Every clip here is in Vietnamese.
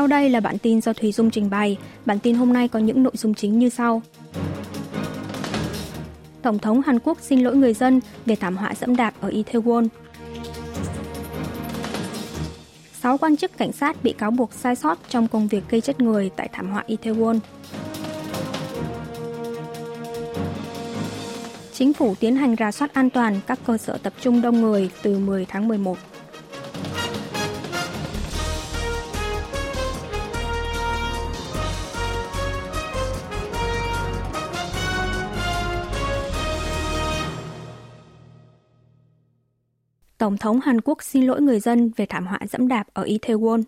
Sau đây là bản tin do Thùy Dung trình bày. Bản tin hôm nay có những nội dung chính như sau. Tổng thống Hàn Quốc xin lỗi người dân về thảm họa dẫm đạp ở Itaewon. 6 quan chức cảnh sát bị cáo buộc sai sót trong công việc gây chết người tại thảm họa Itaewon. Chính phủ tiến hành rà soát an toàn các cơ sở tập trung đông người từ 10 tháng 11. Tổng thống Hàn Quốc xin lỗi người dân về thảm họa dẫm đạp ở Itaewon.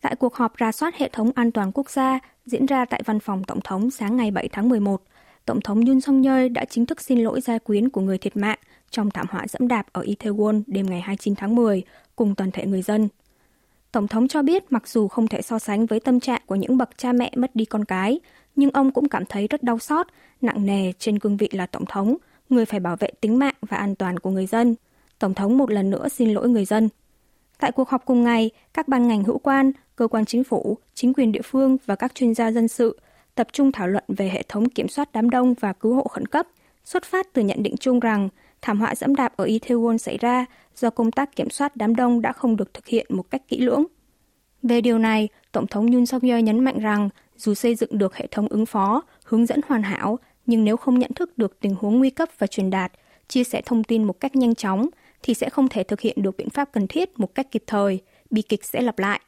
Tại cuộc họp rà soát hệ thống an toàn quốc gia diễn ra tại văn phòng Tổng thống sáng ngày 7 tháng 11, Tổng thống Yoon Suk Yeol đã chính thức xin lỗi gia quyến của người thiệt mạng trong thảm họa dẫm đạp ở Itaewon đêm ngày 29 tháng 10 cùng toàn thể người dân. Tổng thống cho biết mặc dù không thể so sánh với tâm trạng của những bậc cha mẹ mất đi con cái, nhưng ông cũng cảm thấy rất đau xót, nặng nề trên cương vị là Tổng thống, người phải bảo vệ tính mạng và an toàn của người dân. Tổng thống một lần nữa xin lỗi người dân. Tại cuộc họp cùng ngày, các ban ngành hữu quan, cơ quan chính phủ, chính quyền địa phương và các chuyên gia dân sự tập trung thảo luận về hệ thống kiểm soát đám đông và cứu hộ khẩn cấp, xuất phát từ nhận định chung rằng thảm họa dẫm đạp ở Itaewon xảy ra do công tác kiểm soát đám đông đã không được thực hiện một cách kỹ lưỡng. Về điều này, Tổng thống Yoon Suk Yeol nhấn mạnh rằng dù xây dựng được hệ thống ứng phó, hướng dẫn hoàn hảo, nhưng nếu không nhận thức được tình huống nguy cấp và truyền đạt, chia sẻ thông tin một cách nhanh chóng, thì sẽ không thể thực hiện được biện pháp cần thiết một cách kịp thời, bi kịch sẽ lặp lại.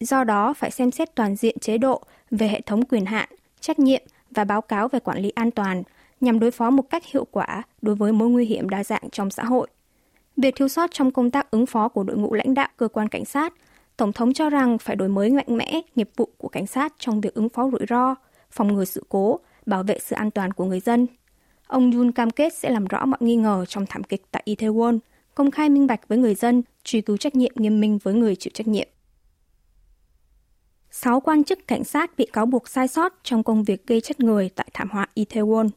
Do đó, phải xem xét toàn diện chế độ về hệ thống quyền hạn, trách nhiệm và báo cáo về quản lý an toàn nhằm đối phó một cách hiệu quả đối với mối nguy hiểm đa dạng trong xã hội. Về thiếu sót trong công tác ứng phó của đội ngũ lãnh đạo cơ quan cảnh sát, Tổng thống cho rằng phải đổi mới mạnh mẽ nghiệp vụ của cảnh sát trong việc ứng phó rủi ro, phòng ngừa sự cố, bảo vệ sự an toàn của người dân. Ông Yoon cam kết sẽ làm rõ mọi nghi ngờ trong thảm kịch tại Itaewon, công khai minh bạch với người dân, truy cứu trách nhiệm nghiêm minh với người chịu trách nhiệm. 6 quan chức cảnh sát bị cáo buộc sai sót trong công việc gây chết người tại thảm họa Itaewon.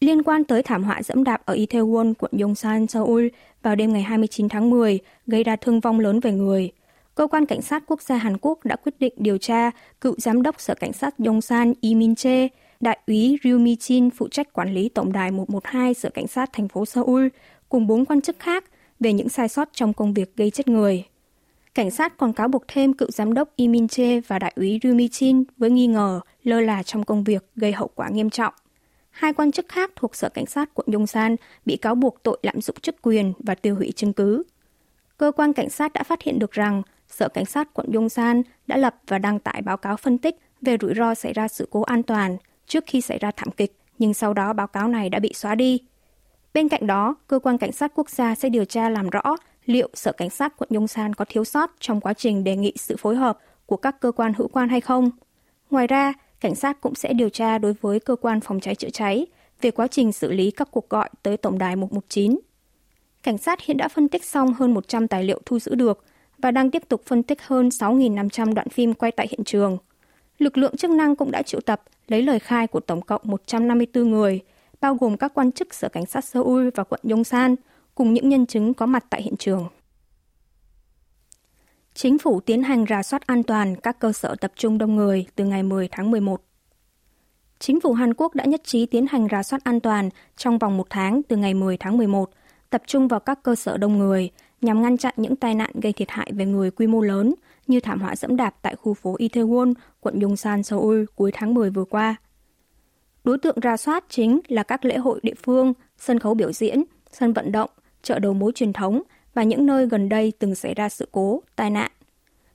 Liên quan tới thảm họa dẫm đạp ở Itaewon, quận Yongsan, Seoul vào đêm ngày 29 tháng 10 gây ra thương vong lớn về người, cơ quan cảnh sát quốc gia Hàn Quốc đã quyết định điều tra cựu giám đốc sở cảnh sát Yongsan Lee Min-chae, đại úy Ryu Mi-jin phụ trách quản lý tổng đài 112 sở cảnh sát thành phố Seoul cùng 4 quan chức khác về những sai sót trong công việc gây chết người. Cảnh sát còn cáo buộc thêm cựu giám đốc Lee Min-chae và đại úy Ryu Mi-jin với nghi ngờ lơ là trong công việc gây hậu quả nghiêm trọng. 2 quan chức khác thuộc sở cảnh sát quận Yongsan bị cáo buộc tội lạm dụng chức quyền và tiêu hủy chứng cứ. Cơ quan cảnh sát đã phát hiện được rằng sở cảnh sát quận Yongsan đã lập và đăng tải báo cáo phân tích về rủi ro xảy ra sự cố an toàn trước khi xảy ra thảm kịch, nhưng sau đó báo cáo này đã bị xóa đi. Bên cạnh đó, cơ quan cảnh sát quốc gia sẽ điều tra làm rõ liệu sở cảnh sát quận Yongsan có thiếu sót trong quá trình đề nghị sự phối hợp của các cơ quan hữu quan hay không. Ngoài ra, cảnh sát cũng sẽ điều tra đối với cơ quan phòng cháy chữa cháy về quá trình xử lý các cuộc gọi tới tổng đài 119. Cảnh sát hiện đã phân tích xong hơn 100 tài liệu thu giữ được và đang tiếp tục phân tích hơn 6.500 đoạn phim quay tại hiện trường. Lực lượng chức năng cũng đã triệu tập lấy lời khai của tổng cộng 154 người, bao gồm các quan chức sở cảnh sát Seoul và quận Yongsan, cùng những nhân chứng có mặt tại hiện trường. Chính phủ tiến hành rà soát an toàn các cơ sở tập trung đông người từ ngày 10 tháng 11. Chính phủ Hàn Quốc đã nhất trí tiến hành rà soát an toàn trong vòng 1 tháng từ ngày 10 tháng 11, tập trung vào các cơ sở đông người nhằm ngăn chặn những tai nạn gây thiệt hại về người quy mô lớn như thảm họa dẫm đạp tại khu phố Itaewon, quận Yongsan, Seoul cuối tháng 10 vừa qua. Đối tượng rà soát chính là các lễ hội địa phương, sân khấu biểu diễn, sân vận động, chợ đầu mối truyền thống và những nơi gần đây từng xảy ra sự cố, tai nạn.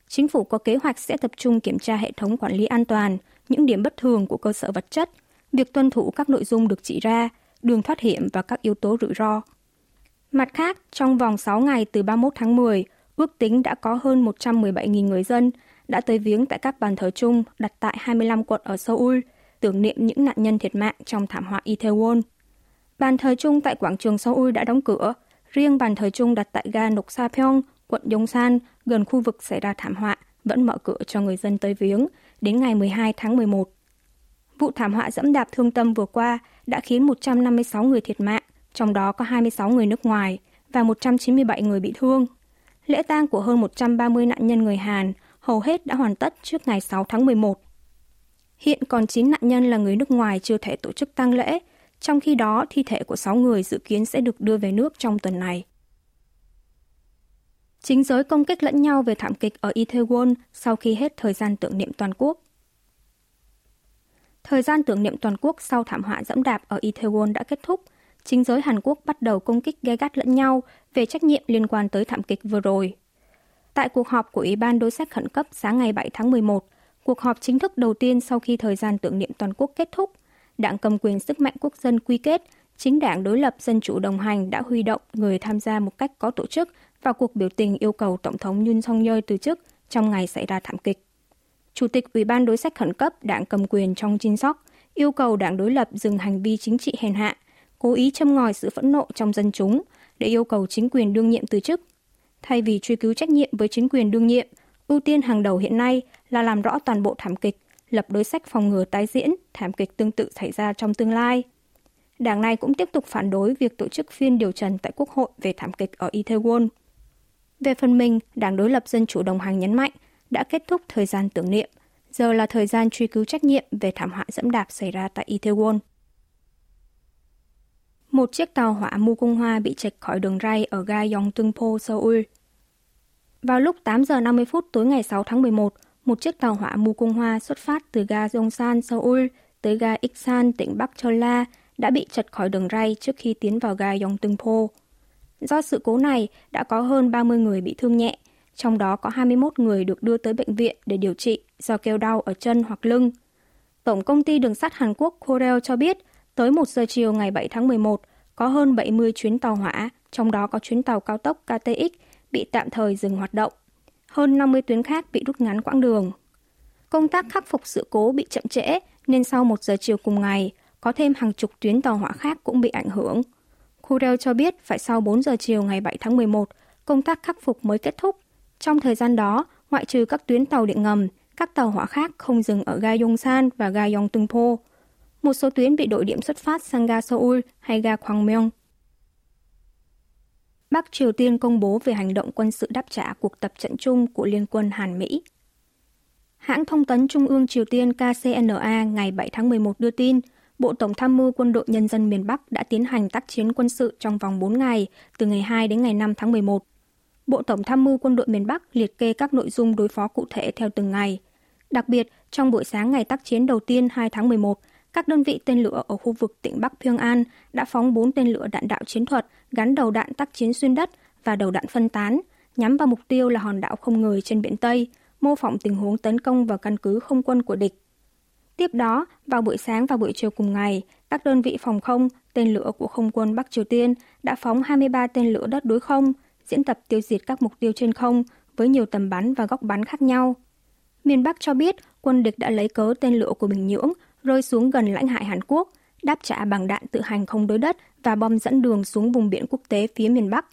Chính phủ có kế hoạch sẽ tập trung kiểm tra hệ thống quản lý an toàn, những điểm bất thường của cơ sở vật chất, việc tuân thủ các nội dung được chỉ ra, đường thoát hiểm và các yếu tố rủi ro. Mặt khác, trong vòng 6 ngày từ 31 tháng 10, ước tính đã có hơn 117.000 người dân đã tới viếng tại các bàn thờ chung đặt tại 25 quận ở Seoul, tưởng niệm những nạn nhân thiệt mạng trong thảm họa Itaewon. Bàn thờ chung tại quảng trường Seoul đã đóng cửa, riêng bàn thờ chung đặt tại ga Noksapyeong, quận Yongsan, gần khu vực xảy ra thảm họa, vẫn mở cửa cho người dân tới viếng đến ngày 12 tháng 11. Vụ thảm họa dẫm đạp thương tâm vừa qua đã khiến 156 người thiệt mạng, trong đó có 26 người nước ngoài và 197 người bị thương. Lễ tang của hơn 130 nạn nhân người Hàn hầu hết đã hoàn tất trước ngày 6 tháng 11. Hiện còn 9 nạn nhân là người nước ngoài chưa thể tổ chức tang lễ, trong khi đó thi thể của 6 người dự kiến sẽ được đưa về nước trong tuần này. Chính giới công kích lẫn nhau về thảm kịch ở Itaewon sau khi hết thời gian tưởng niệm toàn quốc. Thời gian tưởng niệm toàn quốc sau thảm họa dẫm đạp ở Itaewon đã kết thúc. Chính giới Hàn Quốc bắt đầu công kích gay gắt lẫn nhau về trách nhiệm liên quan tới thảm kịch vừa rồi. Tại cuộc họp của Ủy ban đối sách khẩn cấp sáng ngày 7 tháng 11, cuộc họp chính thức đầu tiên sau khi thời gian tưởng niệm toàn quốc kết thúc, Đảng cầm quyền sức mạnh quốc dân quy kết, chính đảng đối lập dân chủ đồng hành đã huy động người tham gia một cách có tổ chức vào cuộc biểu tình yêu cầu Tổng thống Yoon Suk Yeol từ chức trong ngày xảy ra thảm kịch. Chủ tịch Ủy ban đối sách khẩn cấp Đảng cầm quyền Trong Jin-sok yêu cầu đảng đối lập dừng hành vi chính trị hèn hạ, cố ý châm ngòi sự phẫn nộ trong dân chúng để yêu cầu chính quyền đương nhiệm từ chức. Thay vì truy cứu trách nhiệm với chính quyền đương nhiệm, ưu tiên hàng đầu hiện nay là làm rõ toàn bộ thảm kịch, lập đối sách phòng ngừa tái diễn thảm kịch tương tự xảy ra trong tương lai. Đảng này cũng tiếp tục phản đối việc tổ chức phiên điều trần tại Quốc hội về thảm kịch ở Itaewon. Về phần mình, Đảng đối lập dân chủ đồng hành nhấn mạnh đã kết thúc thời gian tưởng niệm, giờ là thời gian truy cứu trách nhiệm về thảm họa dẫm đạp xảy ra tại Itaewon. Một chiếc tàu hỏa Mu Cung Hoa bị trệch khỏi đường ray ở ga Yeongdeungpo, Seoul. Vào lúc 8 giờ 50 phút tối ngày 6 tháng 11, một chiếc tàu hỏa Mu Cung Hoa xuất phát từ ga Yongsan, Seoul tới ga Iksan, tỉnh Bắc Jeolla đã bị trật khỏi đường ray trước khi tiến vào ga Yeongdeungpo. Do sự cố này, đã có hơn 30 người bị thương nhẹ, trong đó có 21 người được đưa tới bệnh viện để điều trị do kêu đau ở chân hoặc lưng. Tổng công ty đường sắt Hàn Quốc Korail cho biết, tới 1 giờ chiều ngày 7 tháng 11, có hơn 70 chuyến tàu hỏa, trong đó có chuyến tàu cao tốc KTX bị tạm thời dừng hoạt động. Hơn 50 tuyến khác bị rút ngắn quãng đường. Công tác khắc phục sự cố bị chậm trễ nên sau 1 giờ chiều cùng ngày, có thêm hàng chục tuyến tàu hỏa khác cũng bị ảnh hưởng. Korail cho biết phải sau 4 giờ chiều ngày 7 tháng 11, công tác khắc phục mới kết thúc. Trong thời gian đó, ngoại trừ các tuyến tàu điện ngầm, các tàu hỏa khác không dừng ở ga Yongsan và ga Yeongdeungpo. Một số tuyến bị đổi điểm xuất phát sang ga Seoul hay ga Gwangmyeong. Bắc Triều Tiên công bố về hành động quân sự đáp trả cuộc tập trận chung của Liên quân Hàn-Mỹ. Hãng thông tấn Trung ương Triều Tiên KCNA ngày 7 tháng 11 đưa tin, Bộ Tổng tham mưu Quân đội Nhân dân miền Bắc đã tiến hành tác chiến quân sự trong vòng 4 ngày, từ ngày 2 đến ngày 5 tháng 11. Bộ Tổng tham mưu Quân đội miền Bắc liệt kê các nội dung đối phó cụ thể theo từng ngày. Đặc biệt, trong buổi sáng ngày tác chiến đầu tiên 2 tháng 11, các đơn vị tên lửa ở khu vực tỉnh Bắc Pyongan đã phóng 4 tên lửa đạn đạo chiến thuật gắn đầu đạn tác chiến xuyên đất và đầu đạn phân tán, nhắm vào mục tiêu là hòn đảo không người trên biển Tây, mô phỏng tình huống tấn công vào căn cứ không quân của địch. Tiếp đó, vào buổi sáng và buổi chiều cùng ngày, các đơn vị phòng không, tên lửa của không quân Bắc Triều Tiên đã phóng 23 tên lửa đất đối không, diễn tập tiêu diệt các mục tiêu trên không với nhiều tầm bắn và góc bắn khác nhau. Miền Bắc cho biết quân địch đã lấy cớ tên lửa của Bình Nhưỡng rơi xuống gần lãnh hải Hàn Quốc, đáp trả bằng đạn tự hành không đối đất và bom dẫn đường xuống vùng biển quốc tế phía miền Bắc.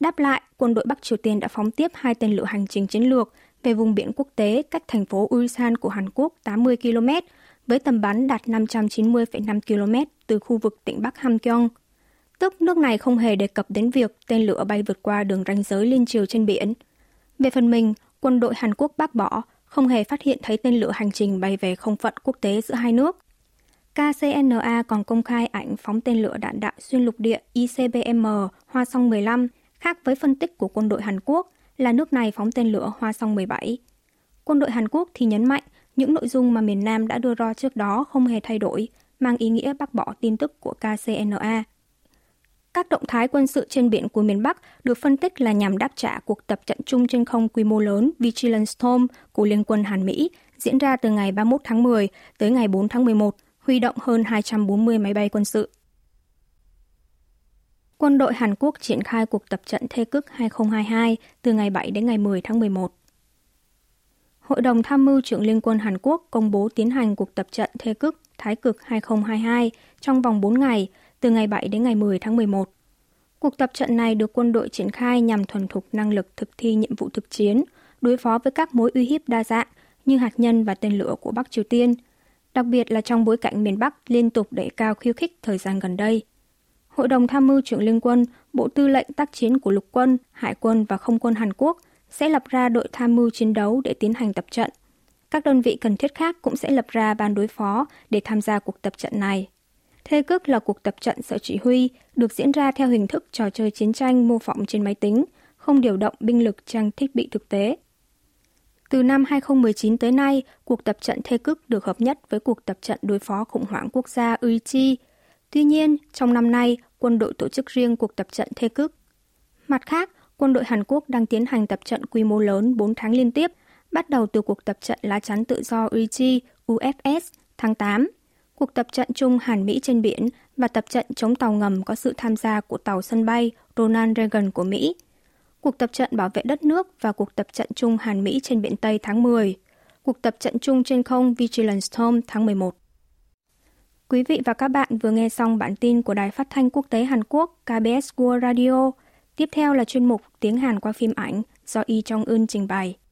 Đáp lại, quân đội Bắc Triều Tiên đã phóng tiếp 2 tên lửa hành trình chiến lược về vùng biển quốc tế cách thành phố Ulsan của Hàn Quốc 80 km với tầm bắn đạt 590,5 km từ khu vực tỉnh Bắc Hamgyong. Tức nước này không hề đề cập đến việc tên lửa bay vượt qua đường ranh giới liên triều trên biển. Về phần mình, quân đội Hàn Quốc bác bỏ, không hề phát hiện thấy tên lửa hành trình bay về không phận quốc tế giữa hai nước. KCNA còn công khai ảnh phóng tên lửa đạn đạo xuyên lục địa ICBM Hoa Song 15, khác với phân tích của quân đội Hàn Quốc là nước này phóng tên lửa Hoa Song 17. Quân đội Hàn Quốc thì nhấn mạnh những nội dung mà miền Nam đã đưa ra trước đó không hề thay đổi, mang ý nghĩa bác bỏ tin tức của KCNA. Các động thái quân sự trên biển của miền Bắc được phân tích là nhằm đáp trả cuộc tập trận chung trên không quy mô lớn Vigilant Storm của Liên quân Hàn Mỹ diễn ra từ ngày 31 tháng 10 tới ngày 4 tháng 11, huy động hơn 240 máy bay quân sự. Quân đội Hàn Quốc triển khai cuộc tập trận Thế Cực 2022 từ ngày 7 đến ngày 10 tháng 11. Hội đồng tham mưu trưởng Liên quân Hàn Quốc công bố tiến hành cuộc tập trận Thế Cực Thái Cực 2022 trong vòng 4 ngày, từ ngày 7 đến ngày 10 tháng 11. Cuộc tập trận này được quân đội triển khai nhằm thuần thục năng lực thực thi nhiệm vụ thực chiến, đối phó với các mối uy hiếp đa dạng như hạt nhân và tên lửa của Bắc Triều Tiên, đặc biệt là trong bối cảnh miền Bắc liên tục đẩy cao khiêu khích thời gian gần đây. Hội đồng tham mưu trưởng Liên quân, Bộ Tư lệnh tác chiến của Lục quân, Hải quân và Không quân Hàn Quốc sẽ lập ra đội tham mưu chiến đấu để tiến hành tập trận. Các đơn vị cần thiết khác cũng sẽ lập ra ban đối phó để tham gia cuộc tập trận này. Thế Cực là cuộc tập trận sở chỉ huy, được diễn ra theo hình thức trò chơi chiến tranh mô phỏng trên máy tính, không điều động binh lực trang thiết bị thực tế. Từ năm 2019 tới nay, cuộc tập trận Thế Cực được hợp nhất với cuộc tập trận đối phó khủng hoảng quốc gia Ui Chi. Tuy nhiên, trong năm nay, quân đội tổ chức riêng cuộc tập trận Thế Cực. Mặt khác, quân đội Hàn Quốc đang tiến hành tập trận quy mô lớn 4 tháng liên tiếp, bắt đầu từ cuộc tập trận lá chắn tự do Ui Chi UFS tháng 8, cuộc tập trận chung Hàn-Mỹ trên biển và tập trận chống tàu ngầm có sự tham gia của tàu sân bay Ronald Reagan của Mỹ, cuộc tập trận bảo vệ đất nước và cuộc tập trận chung Hàn-Mỹ trên biển Tây tháng 10, cuộc tập trận chung trên không Vigilant Storm tháng 11. Quý vị và các bạn vừa nghe xong bản tin của Đài Phát thanh Quốc tế Hàn Quốc KBS World Radio. Tiếp theo là chuyên mục Tiếng Hàn qua phim ảnh do Y Trong Eun trình bày.